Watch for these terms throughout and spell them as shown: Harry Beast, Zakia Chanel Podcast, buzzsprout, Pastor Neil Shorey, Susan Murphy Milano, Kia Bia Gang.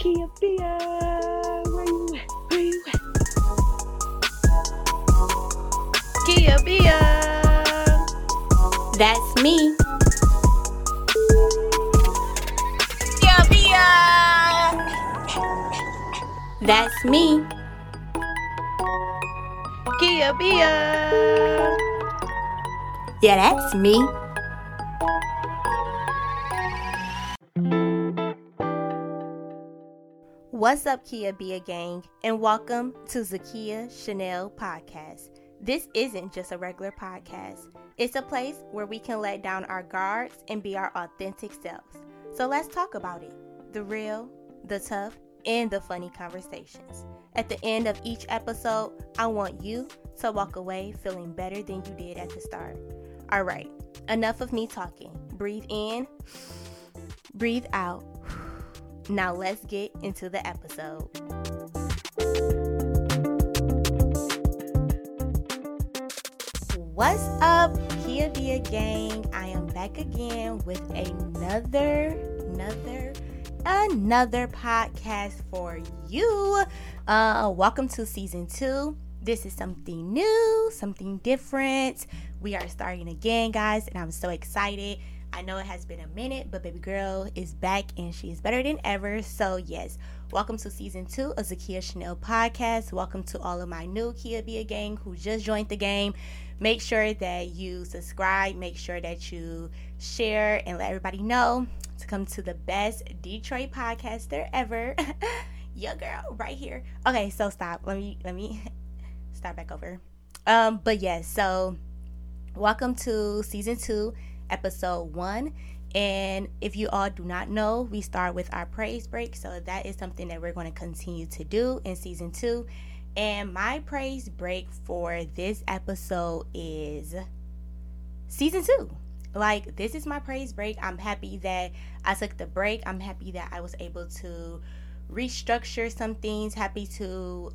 Kia Bia, where you at? Where you at? Kia Bia. That's me. Kia Bia. That's me. Kia Bia. Yeah, that's me. What's up, Kia Bia Gang, and welcome to Zakia Chanel Podcast. This isn't just a regular podcast. It's a place where we can let down our guards and be our authentic selves. So let's talk about it. The real, the tough, and the funny conversations. At the end of each episode, I want you to walk away feeling better than you did at the start. All right, enough of me talking. Breathe in, breathe out. Now let's get into the episode. What's up, Kia Bia Gang? I am back again with another podcast for you. Welcome to season 2. This is something new, something different. We are starting again, guys, and I'm so excited. I know it has been a minute, but baby girl is back and she is better than ever. So yes, welcome to season 2 of Zakia Chanel Podcast. Welcome to all of my new Kia Bia Gang who just joined the game. Make sure that you subscribe. Make sure that you share and let everybody know to come to the best Detroit podcaster ever. Your girl right here. Okay, so stop. Let me start back over. But yes, so welcome to season 2. Episode 1, and if you all do not know, we start with our praise break, so that is something that we're going to continue to do in season 2. And my praise break for this episode is season 2. Like, this is my praise break. I'm happy that I took the break. I'm happy that I was able to restructure some things, happy to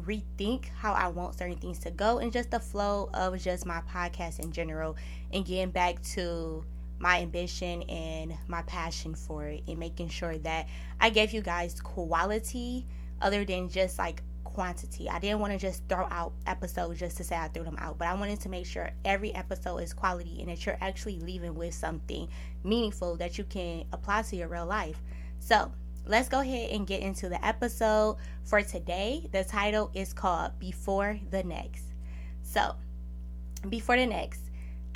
rethink how I want certain things to go, and just the flow of just my podcast in general, and getting back to my ambition and my passion for it, and making sure that I gave you guys quality other than just like quantity. I didn't want to just throw out episodes just to say I threw them out, but I wanted to make sure every episode is quality and that you're actually leaving with something meaningful that you can apply to your real life. So let's go ahead and get into the episode for today. The title is called Before the Next. So, Before the Next.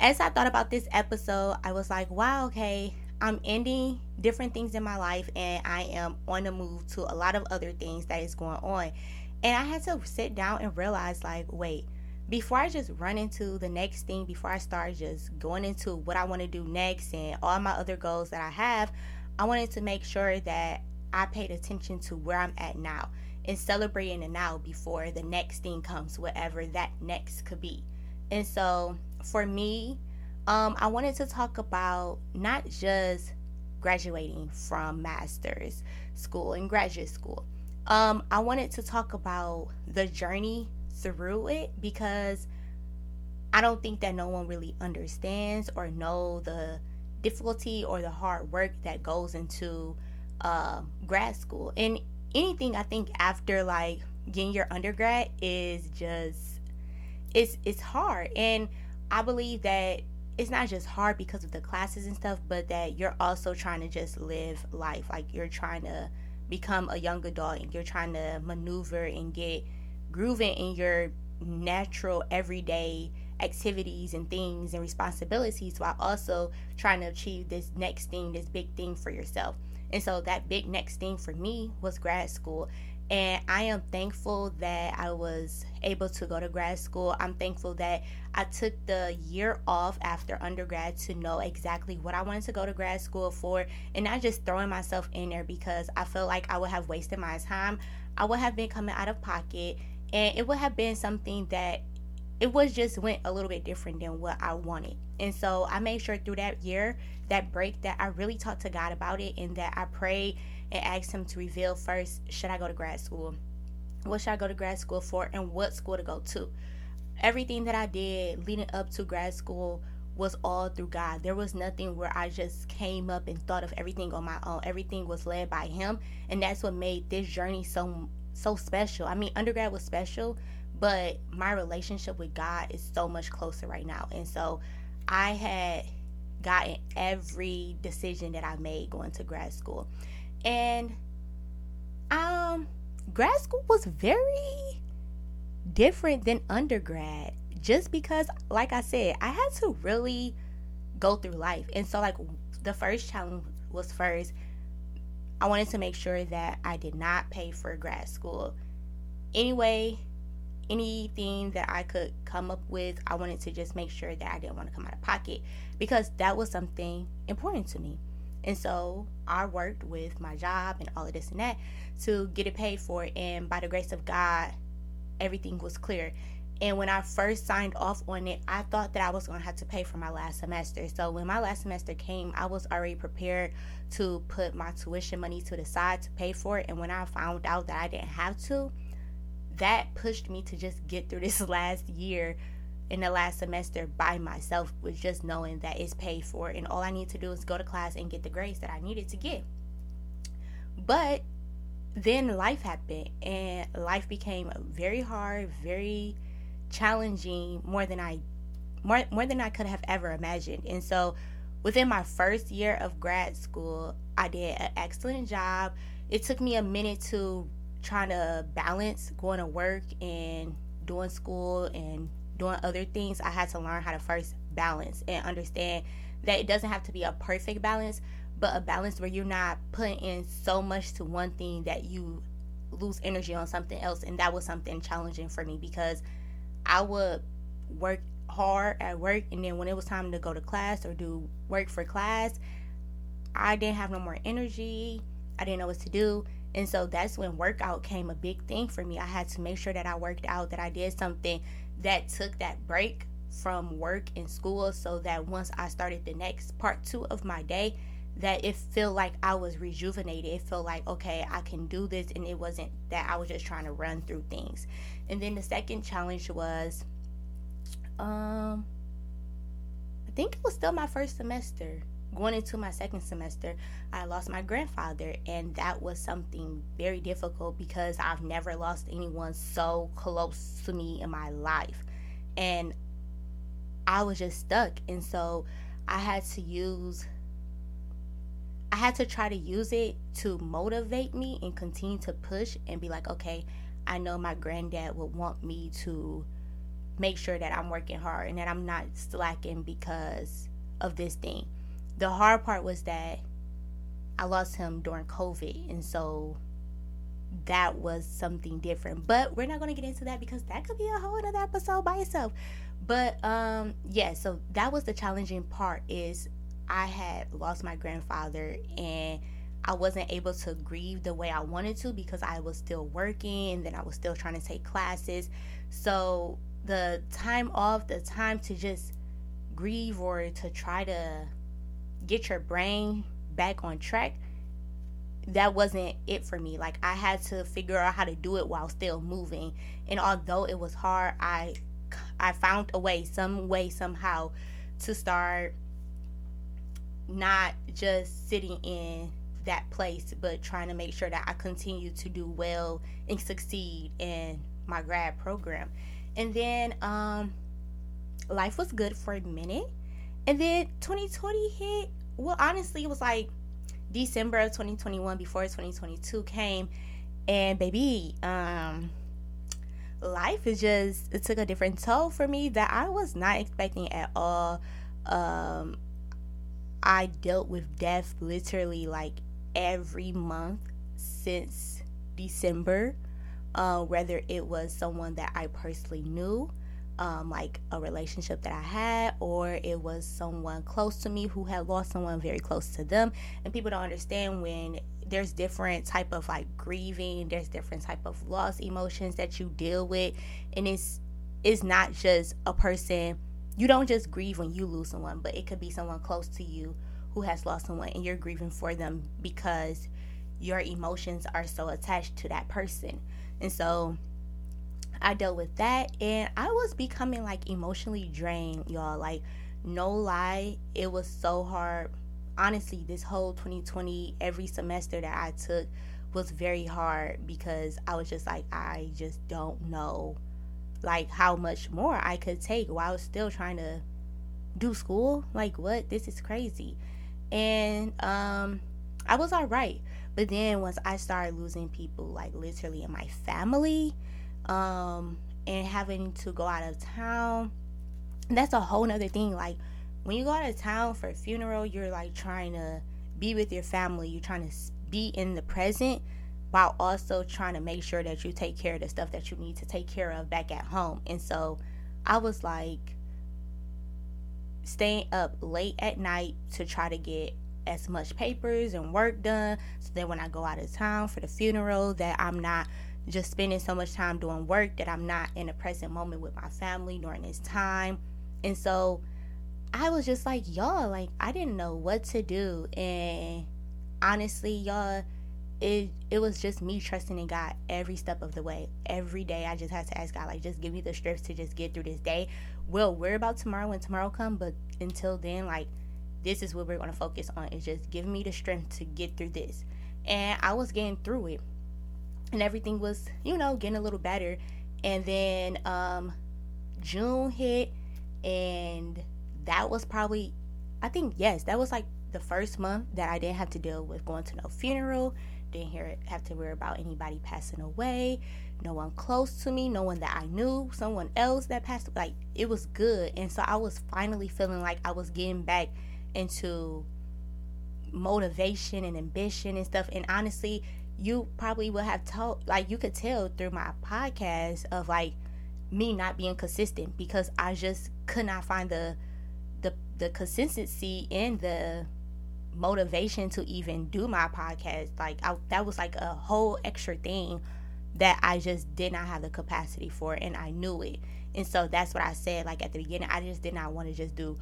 As I thought about this episode, I was like, wow, okay, I'm ending different things in my life and I am on the move to a lot of other things that is going on. And I had to sit down and realize, like, wait, before I just run into the next thing, before I start just going into what I want to do next and all my other goals that I have, I wanted to make sure that I paid attention to where I'm at now and celebrating the now before the next thing comes, whatever that next could be. And so for me, I wanted to talk about not just graduating from master's school and graduate school. I wanted to talk about the journey through it, because I don't think that no one really understands or know the difficulty or the hard work that goes into grad school. And anything I think after like getting your undergrad is just it's hard. And I believe that it's not just hard because of the classes and stuff, but that you're also trying to just live life. Like, you're trying to become a young adult and you're trying to maneuver and get grooving in your natural everyday activities and things and responsibilities, while also trying to achieve this next thing, this big thing for yourself. And so that big next thing for me was grad school, and I am thankful that I was able to go to grad school. I'm thankful that I took the year off after undergrad to know exactly what I wanted to go to grad school for, and not just throwing myself in there because I feel like I would have wasted my time. I would have been coming out of pocket, and it would have been something that it was just went a little bit different than what I wanted. And so I made sure through that year, that break, that I really talked to God about it, and that I prayed and asked him to reveal first, should I go to grad school? What should I go to grad school for, and what school to go to? Everything that I did leading up to grad school was all through God. There was nothing where I just came up and thought of everything on my own. Everything was led by Him, and that's what made this journey so special. I mean, undergrad was special, but my relationship with God is so much closer right now. And so I had gotten every decision that I made going to grad school. And grad school was very different than undergrad, just because, like I said, I had to really go through life. And so, like, the first challenge was, first, I wanted to make sure that I did not pay for grad school. Anyway, anything that I could come up with, I wanted to just make sure that I didn't want to come out of pocket, because that was something important to me. And so I worked with my job and all of this and that to get it paid for. And by the grace of God, everything was clear. And when I first signed off on it, I thought that I was going to have to pay for my last semester. So when my last semester came, I was already prepared to put my tuition money to the side to pay for it. And when I found out that I didn't have to, that pushed me to just get through this last year in the last semester by myself, with just knowing that it's paid for and all I need to do is go to class and get the grades that I needed to get. But then life happened, and life became very hard, very challenging, more than I could have ever imagined. And so within my first year of grad school, I did an excellent job. It took me a minute to trying to balance going to work and doing school and doing other things. I had to learn how to first balance and understand that it doesn't have to be a perfect balance, but a balance where you're not putting in so much to one thing that you lose energy on something else. And that was something challenging for me, because I would work hard at work, and then when it was time to go to class or do work for class, I didn't have no more energy. I didn't know what to do. And so that's when workout came a big thing for me. I had to make sure that I worked out, that I did something that took that break from work and school, so that once I started the next part 2 of my day, that it felt like I was rejuvenated. It felt like, okay, I can do this. And it wasn't that I was just trying to run through things. And then the second challenge was, I think it was still my first semester. Going into my second semester, I lost my grandfather, and that was something very difficult, because I've never lost anyone so close to me in my life, and I was just stuck. And so I had to try to use it to motivate me and continue to push and be like, okay, I know my granddad would want me to make sure that I'm working hard and that I'm not slacking because of this thing. The hard part was that I lost him during COVID, and so that was something different. But we're not going to get into that, because that could be a whole other episode by itself. But so that was the challenging part, is I had lost my grandfather, and I wasn't able to grieve the way I wanted to, because I was still working, and then I was still trying to take classes. So the time off, the time to just grieve or to try to get your brain back on track, that wasn't it for me. Like, I had to figure out how to do it while still moving. And although it was hard, I found a way, some way, somehow, to start not just sitting in that place, but trying to make sure that I continue to do well and succeed in my grad program. And then life was good for a minute. And then 2020 hit. Well, honestly, it was like December of 2021 before 2022 came. And baby, life is just, it took a different toll for me that I was not expecting at all. I dealt with death literally like every month since December, whether it was someone that I personally knew, like a relationship that I had, or it was someone close to me who had lost someone very close to them. And people don't understand, when there's different type of like grieving, there's different type of loss emotions that you deal with. And it's not just a person. You don't just grieve when you lose someone, but it could be someone close to you who has lost someone, and you're grieving for them because your emotions are so attached to that person. And so I dealt with that, and I was becoming like emotionally drained, y'all. Like, no lie, it was so hard. Honestly, this whole 2020, every semester that I took was very hard because I was just like, I just don't know, like, how much more I could take while I was still trying to do school. Like, what? This is crazy. And I was all right. But then once I started losing people, like, literally in my family, and having to go out of town, that's a whole nother thing. Like, when you go out of town for a funeral, you're, like, trying to be with your family. You're trying to be in the present while also trying to make sure that you take care of the stuff that you need to take care of back at home. And so I was, like, staying up late at night to try to get as much papers and work done so that when I go out of town for the funeral, that I'm not just spending so much time doing work, that I'm not in the present moment with my family during this time. And so I was just like, y'all, like, I didn't know what to do. And honestly, y'all, it was just me trusting in God every step of the way. Every day I just had to ask God, like, just give me the strength to just get through this day. We'll worry about tomorrow when tomorrow comes, but until then, like, this is what we're going to focus on, is just give me the strength to get through this. And I was getting through it, and everything was, you know, getting a little better. And then June hit, and that was probably, I think, yes, that was like the first month that I didn't have to deal with going to no funeral, have to worry about anybody passing away, no one close to me, no one that I knew, someone else that passed. Like, it was good. And so I was finally feeling like I was getting back into motivation and ambition and stuff. And honestly, you probably would have told, like, you could tell through my podcast of, like, me not being consistent, because I just could not find the consistency and the motivation to even do my podcast. Like, that was like a whole extra thing that I just did not have the capacity for, and I knew it. And so that's what I said, like, at the beginning, I just did not want to just do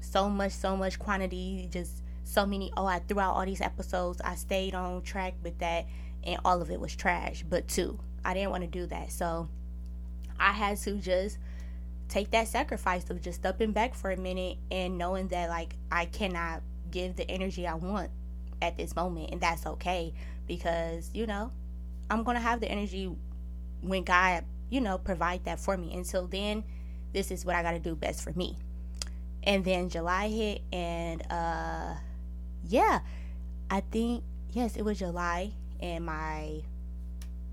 so much quantity, just so many. I threw out all these episodes, I stayed on track with that, and all of it was trash. But two, I didn't want to do that, so I had to just take that sacrifice of just stepping back for a minute and knowing that, like, I cannot give the energy I want at this moment. And that's okay, because, you know, I'm going to have the energy when God, you know, provide that for me. Until then, this is what I got to do best for me. And then July hit, and I think, yes, it was July, and my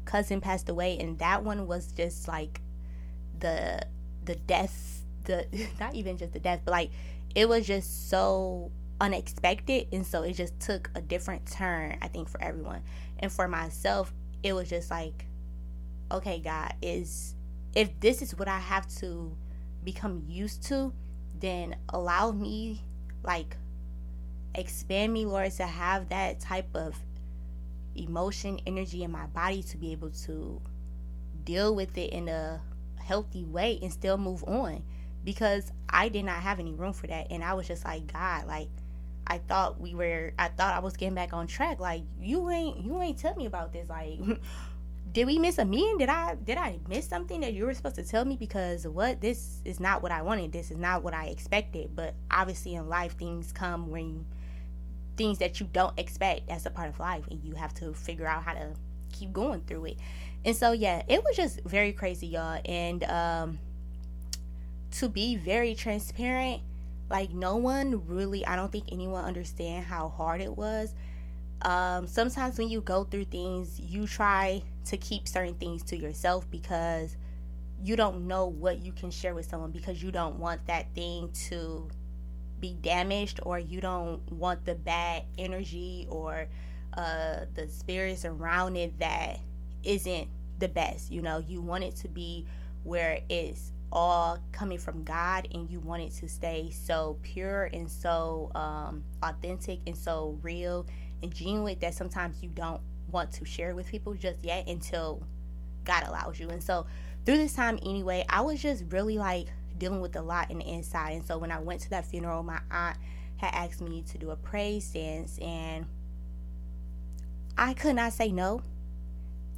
cousin passed away. And that one was just like not even just the death, but like, it was just so unexpected. And so it just took a different turn, I think, for everyone. And for myself, it was just like, okay, God, if this is what I have to become used to, then allow me, like, expand me, Lord, to have that type of emotion, energy in my body to be able to deal with it in a healthy way and still move on, because I did not have any room for that. And I was just like, God, like, I thought I was getting back on track. Like, you ain't tell me about this. Like, did we miss a meeting? Did I miss something that you were supposed to tell me? Because this is not what I wanted. This is not what I expected. But obviously in life, things come when things that you don't expect. That's a part of life, and you have to figure out how to keep going through it. And so, yeah, it was just very crazy, y'all. And to be very transparent, like, no one really, I don't think anyone understand how hard it was. Sometimes when you go through things, you try to keep certain things to yourself because you don't know what you can share with someone, because you don't want that thing to be damaged, or you don't want the bad energy or the spirits around it that isn't the best. You know, you want it to be where it's all coming from God, and you want it to stay so pure and so authentic and so real and genuine that sometimes you don't want to share with people just yet until God allows you. And so through this time anyway, I was just really, like, dealing with a lot in the inside. And so when I went to that funeral, my aunt had asked me to do a praise dance, and I could not say no.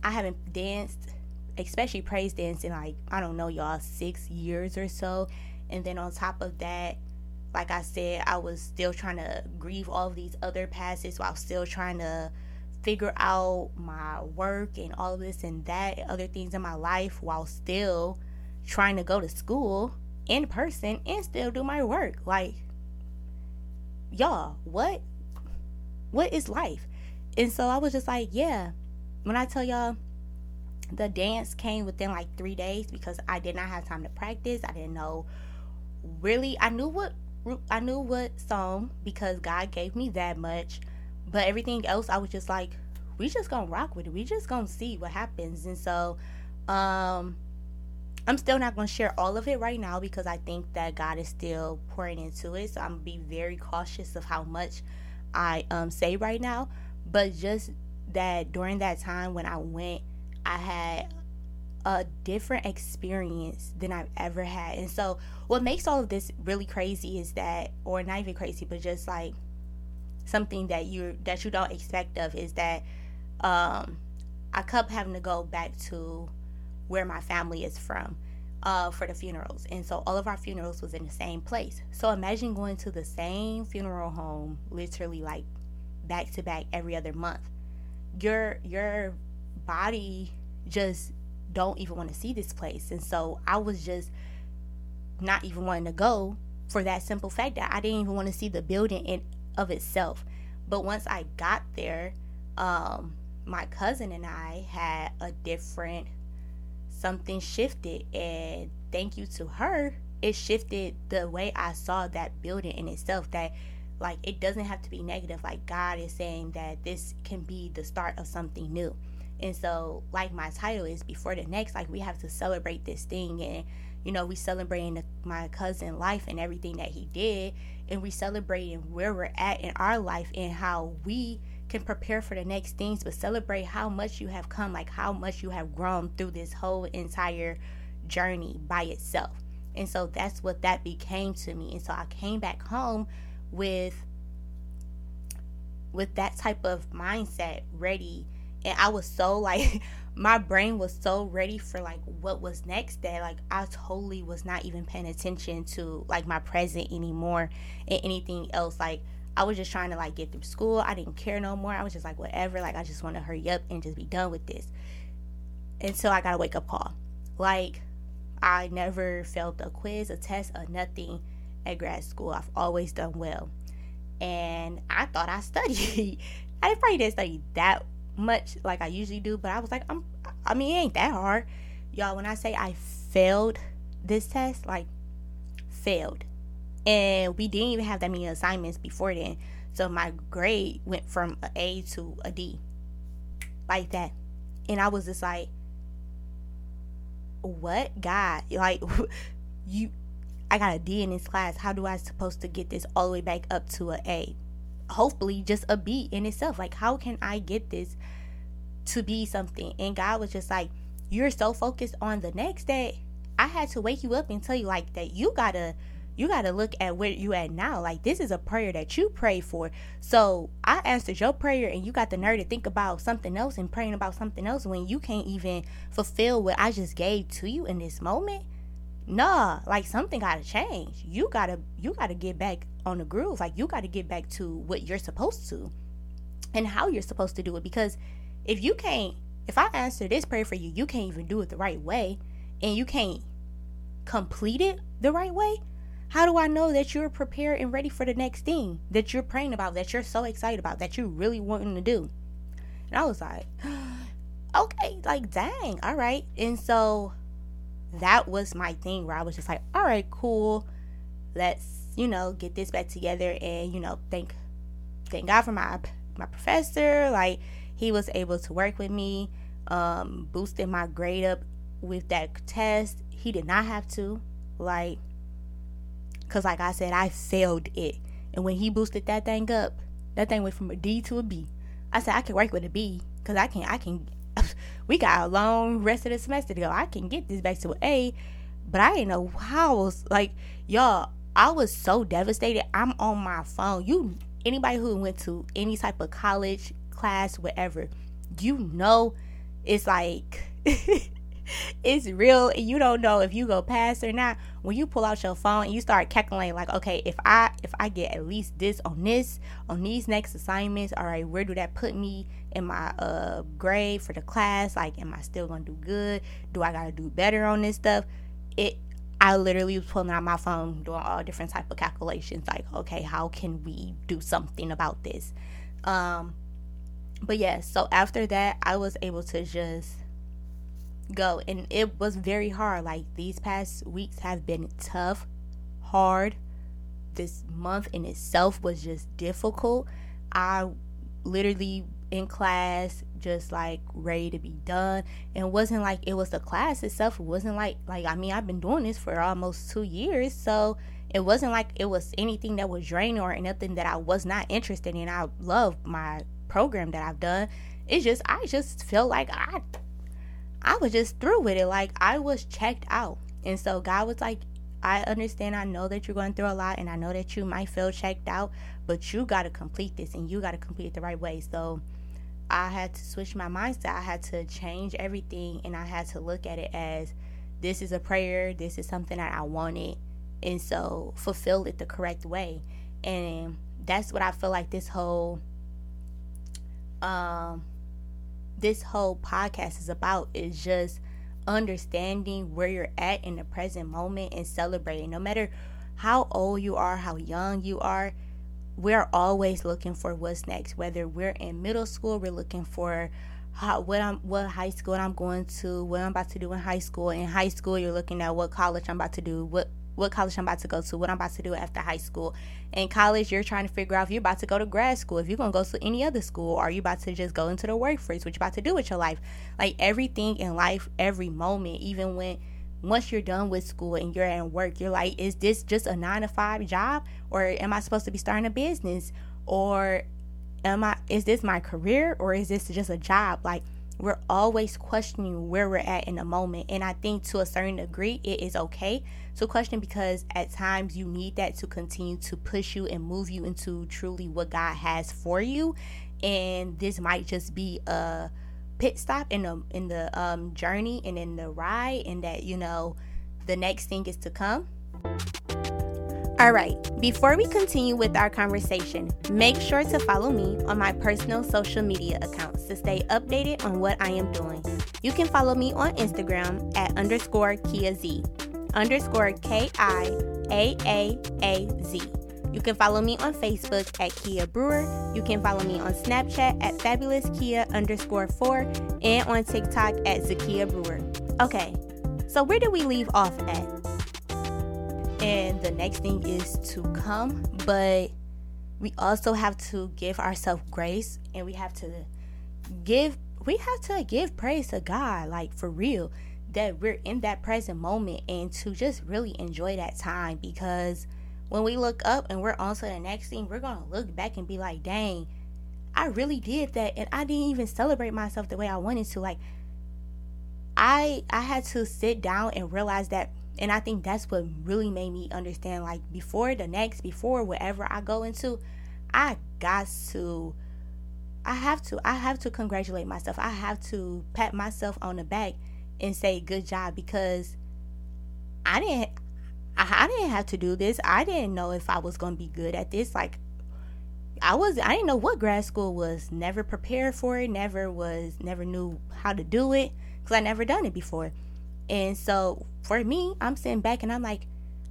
I haven't danced, especially praise dancing, like, I don't know, y'all, 6 years or so. And then on top of that, like I said, I was still trying to grieve all of these other passes while still trying to figure out my work and all of this and that and other things in my life, while still trying to go to school in person and still do my work. Like, y'all, what is life? And so I was just like, yeah, when I tell y'all the dance came within like 3 days, because I did not have time to practice. I didn't know really. I knew what song, because God gave me that much. But everything else, I was just like, we just gonna rock with it. We just gonna see what happens. And so, I'm still not gonna share all of it right now, because I think that God is still pouring into it. So I'm gonna be very cautious of how much I say right now. But just that during that time when I went, I had a different experience than I've ever had. And so what makes all of this really crazy is that, or not even crazy, but just like something that you don't expect of, is that I kept having to go back to where my family is from for the funerals. And so all of our funerals was in the same place. So imagine going to the same funeral home, literally like back to back every other month. Your body just don't even want to see this place. And so I was just not even wanting to go, for that simple fact that I didn't even want to see the building in of itself. But once I got there, my cousin and I had a different, something shifted, and thank you to her, it shifted the way I saw that building in itself. That, like, it doesn't have to be negative. Like, God is saying that this can be the start of something new. And so, like, my title is Before the Next. Like, we have to celebrate this thing, and you know, we celebrating my cousin's life and everything that he did, and we celebrating where we're at in our life and how we can prepare for the next things, but celebrate how much you have come, like how much you have grown through this whole entire journey by itself. And so that's what that became to me. And so I came back home with that type of mindset ready. And I was so like, my brain was so ready for like what was next, that like I totally was not even paying attention to like my present anymore and anything else. Like, I was just trying to like get through school. I didn't care no more. I was just like, whatever. Like, I just want to hurry up and just be done with this. Until I got a wake up call. Like, I never failed a quiz, a test, or nothing at grad school. I've always done well. And I thought I studied. I probably didn't study that much like I usually do, but I was like, I mean, it ain't that hard. Y'all, when I say I failed this test, like failed. And we didn't even have that many assignments before then. So my grade went from an A to a D. Like that. And I was just like, what? God, like, I got a D in this class. How do I supposed to get this all the way back up to an A? Hopefully just a B in itself. Like, how can I get this to be something? And God was just like, you're so focused on the next day. I had to wake you up and tell you like that you gotta look at where you at now. Like, this is a prayer that you prayed for. So I answered your prayer, and you got the nerve to think about something else and praying about something else when you can't even fulfill what I just gave to you in this moment. Nah, like, something gotta change. You gotta get back on the groove. Like, you gotta get back to what you're supposed to and how you're supposed to do it. Because if I answer this prayer for you, you can't even do it the right way, and you can't complete it the right way, how do I know that you're prepared and ready for the next thing that you're praying about, that you're so excited about, that you're really wanting to do? And I was like, okay, like, dang, all right. And so that was my thing, where I was just like, all right, cool. Let's, you know, get this back together. And, you know, thank God for my professor. Like, he was able to work with me, boosted my grade up with that test. He did not have to, like, because like I said, I failed it. And when he boosted that thing up, that thing went from a D to a B. I said, I can work with a B, because I can, we got a long rest of the semester to go. I can get this back to an A. But I didn't know how. I was like, y'all, I was so devastated. I'm on my phone. Anybody who went to any type of college, class, whatever, you know, it's like It's real, and you don't know if you go past or not. When you pull out your phone and you start calculating, like, okay, if I get at least this on these next assignments, all right, where do that put me in my grade for the class? Like, am I still gonna do good? Do I gotta do better on this stuff? I literally was pulling out my phone, doing all different type of calculations, like, okay, how can we do something about this? But yeah, so after that, I was able to just go, and it was very hard. Like, these past weeks have been tough, hard. This month in itself was just difficult. I literally in class just like ready to be done, and it wasn't like it was the class itself. It wasn't like I mean, I've been doing this for almost 2 years, so it wasn't like it was anything that was draining or nothing that I was not interested in. I love my program that I've done. It's just I just felt like I was just through with it. Like, I was checked out. And so God was like, I understand. I know that you're going through a lot, and I know that you might feel checked out, but you got to complete this, and you got to complete it the right way. So I had to switch my mindset. I had to change everything, and I had to look at it as, this is a prayer. This is something that I wanted, and so fulfill it the correct way. And that's what I feel like this whole podcast is about, is just understanding where you're at in the present moment and celebrating. No matter how old you are, how young you are, we're always looking for what's next. Whether we're in middle school, we're looking for what high school I'm going to, what I'm about to do in high school. In high school, you're looking at what college I'm about to do, what college I'm about to go to, what I'm about to do after high school. In college, you're trying to figure out if you're about to go to grad school, if you're going to go to any other school, or are you about to just go into the workforce, what you're about to do with your life. Like, everything in life, every moment, even when once you're done with school and you're at work, you're like, is this just a 9-to-5 job, or am I supposed to be starting a business, or is this my career, or is this just a job? Like, we're always questioning where we're at in the moment. And I think to a certain degree, it is okay to question, because at times you need that to continue to push you and move you into truly what God has for you. And this might just be a pit stop in the journey and in the ride, and that, you know, the next thing is to come. All right, before we continue with our conversation, make sure to follow me on my personal social media accounts to stay updated on what I am doing. You can follow me on Instagram at _KiaZ, _KIAAAZ. You can follow me on Facebook at Kia Brewer. You can follow me on Snapchat at FabulousKia_4, and on TikTok at Zakia Brewer. Okay, so where did we leave off at? And the next thing is to come, but we also have to give ourselves grace, and we have to give praise to God, like, for real, that we're in that present moment, and to just really enjoy that time. Because when we look up and we're on to the next thing, we're gonna look back and be like, dang, I really did that, and I didn't even celebrate myself the way I wanted to. Like, I had to sit down and realize that. And I think that's what really made me understand, like, before wherever I go into, I have to congratulate myself. I have to pat myself on the back and say, good job, because I didn't have to do this. I didn't know if I was going to be good at this. Like, I didn't know what grad school was, never prepared for it, never knew how to do it, because I never done it before. And so for me, I'm sitting back and I'm like,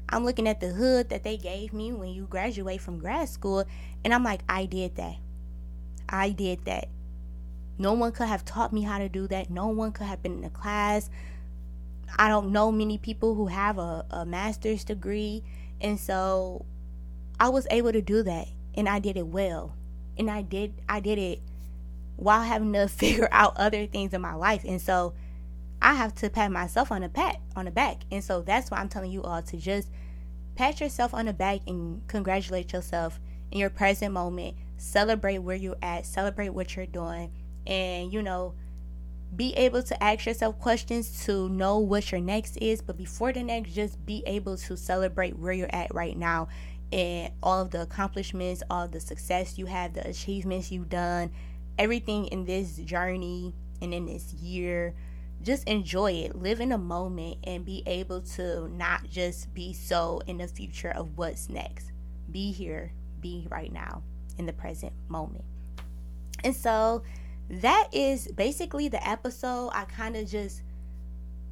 I'm looking at the hood that they gave me when you graduate from grad school, and I'm like, I did that. No one could have taught me how to do that. No one could have been in the class. I don't know many people who have a master's degree, and so I was able to do that, and I did it well, and I did it while having to figure out other things in my life. And so I have to pat myself on the back. And so that's why I'm telling you all to just pat yourself on the back and congratulate yourself in your present moment. Celebrate where you're at. Celebrate what you're doing. And, you know, be able to ask yourself questions to know what your next is. But before the next, just be able to celebrate where you're at right now, and all of the accomplishments, all the success you have, the achievements you've done, everything in this journey and in this year. just enjoy it, live in the moment, and be able to not just be so in the future of what's next. Be here, be right now in the present moment. And so that is basically the episode. I kind of just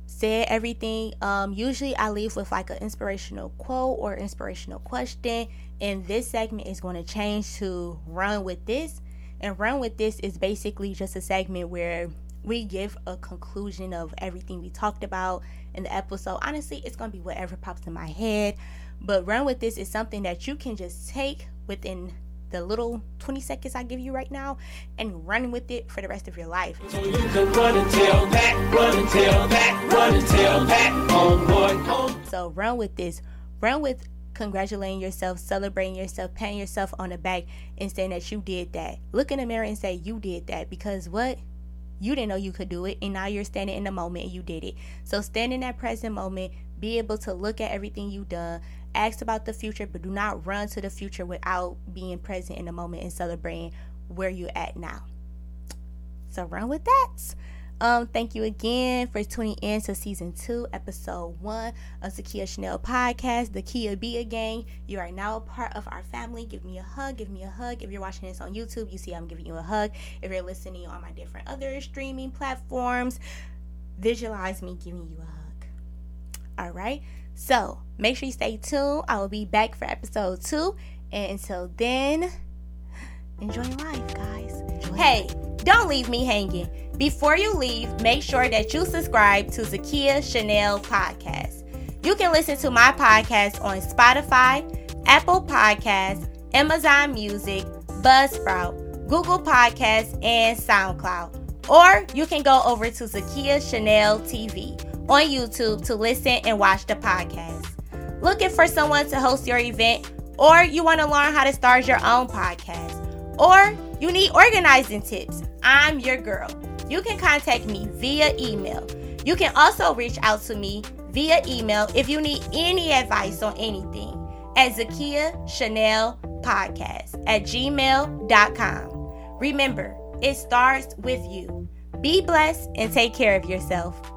said everything. Usually I leave with like an inspirational quote or inspirational question, and this segment is going to change to Run With This. And Run With This is basically just a segment where we give a conclusion of everything we talked about in the episode. Honestly, it's going to be whatever pops in my head. But Run With This is something that you can just take within the little 20 seconds I give you right now and run with it for the rest of your life. So you can run and tell that, run and tell that, run and tell that, homeboy. So run with this. Run with congratulating yourself, celebrating yourself, patting yourself on the back and saying that you did that. Look in the mirror and say you did that, because what? You didn't know you could do it, and now you're standing in the moment and you did it. So stand in that present moment, be able to look at everything you've done, ask about the future, but do not run to the future without being present in the moment and celebrating where you're at now. So run with that. Thank you again for tuning in to Season 2, Episode 1 of the Zakia Chanel Podcast, the Kia Bia Gang. You are now a part of our family. Give me a hug. Give me a hug. If you're watching this on YouTube, you see I'm giving you a hug. If you're listening on my different other streaming platforms, visualize me giving you a hug. All right? So make sure you stay tuned. I will be back for Episode 2. And until then, enjoy life, guys. Enjoy. Hey, don't leave me hanging. Before you leave, make sure that you subscribe to Zakia Chanel Podcast. You can listen to my podcast on Spotify, Apple Podcasts, Amazon Music, Buzzsprout, Google Podcasts, and SoundCloud. Or you can go over to Zakia Chanel TV on YouTube to listen and watch the podcast. Looking for someone to host your event, or you want to learn how to start your own podcast, or you need organizing tips? I'm your girl. You can contact me via email. You can also reach out to me via email if you need any advice on anything at zakiachanelpodcast@gmail.com. Remember, it starts with you. Be blessed and take care of yourself.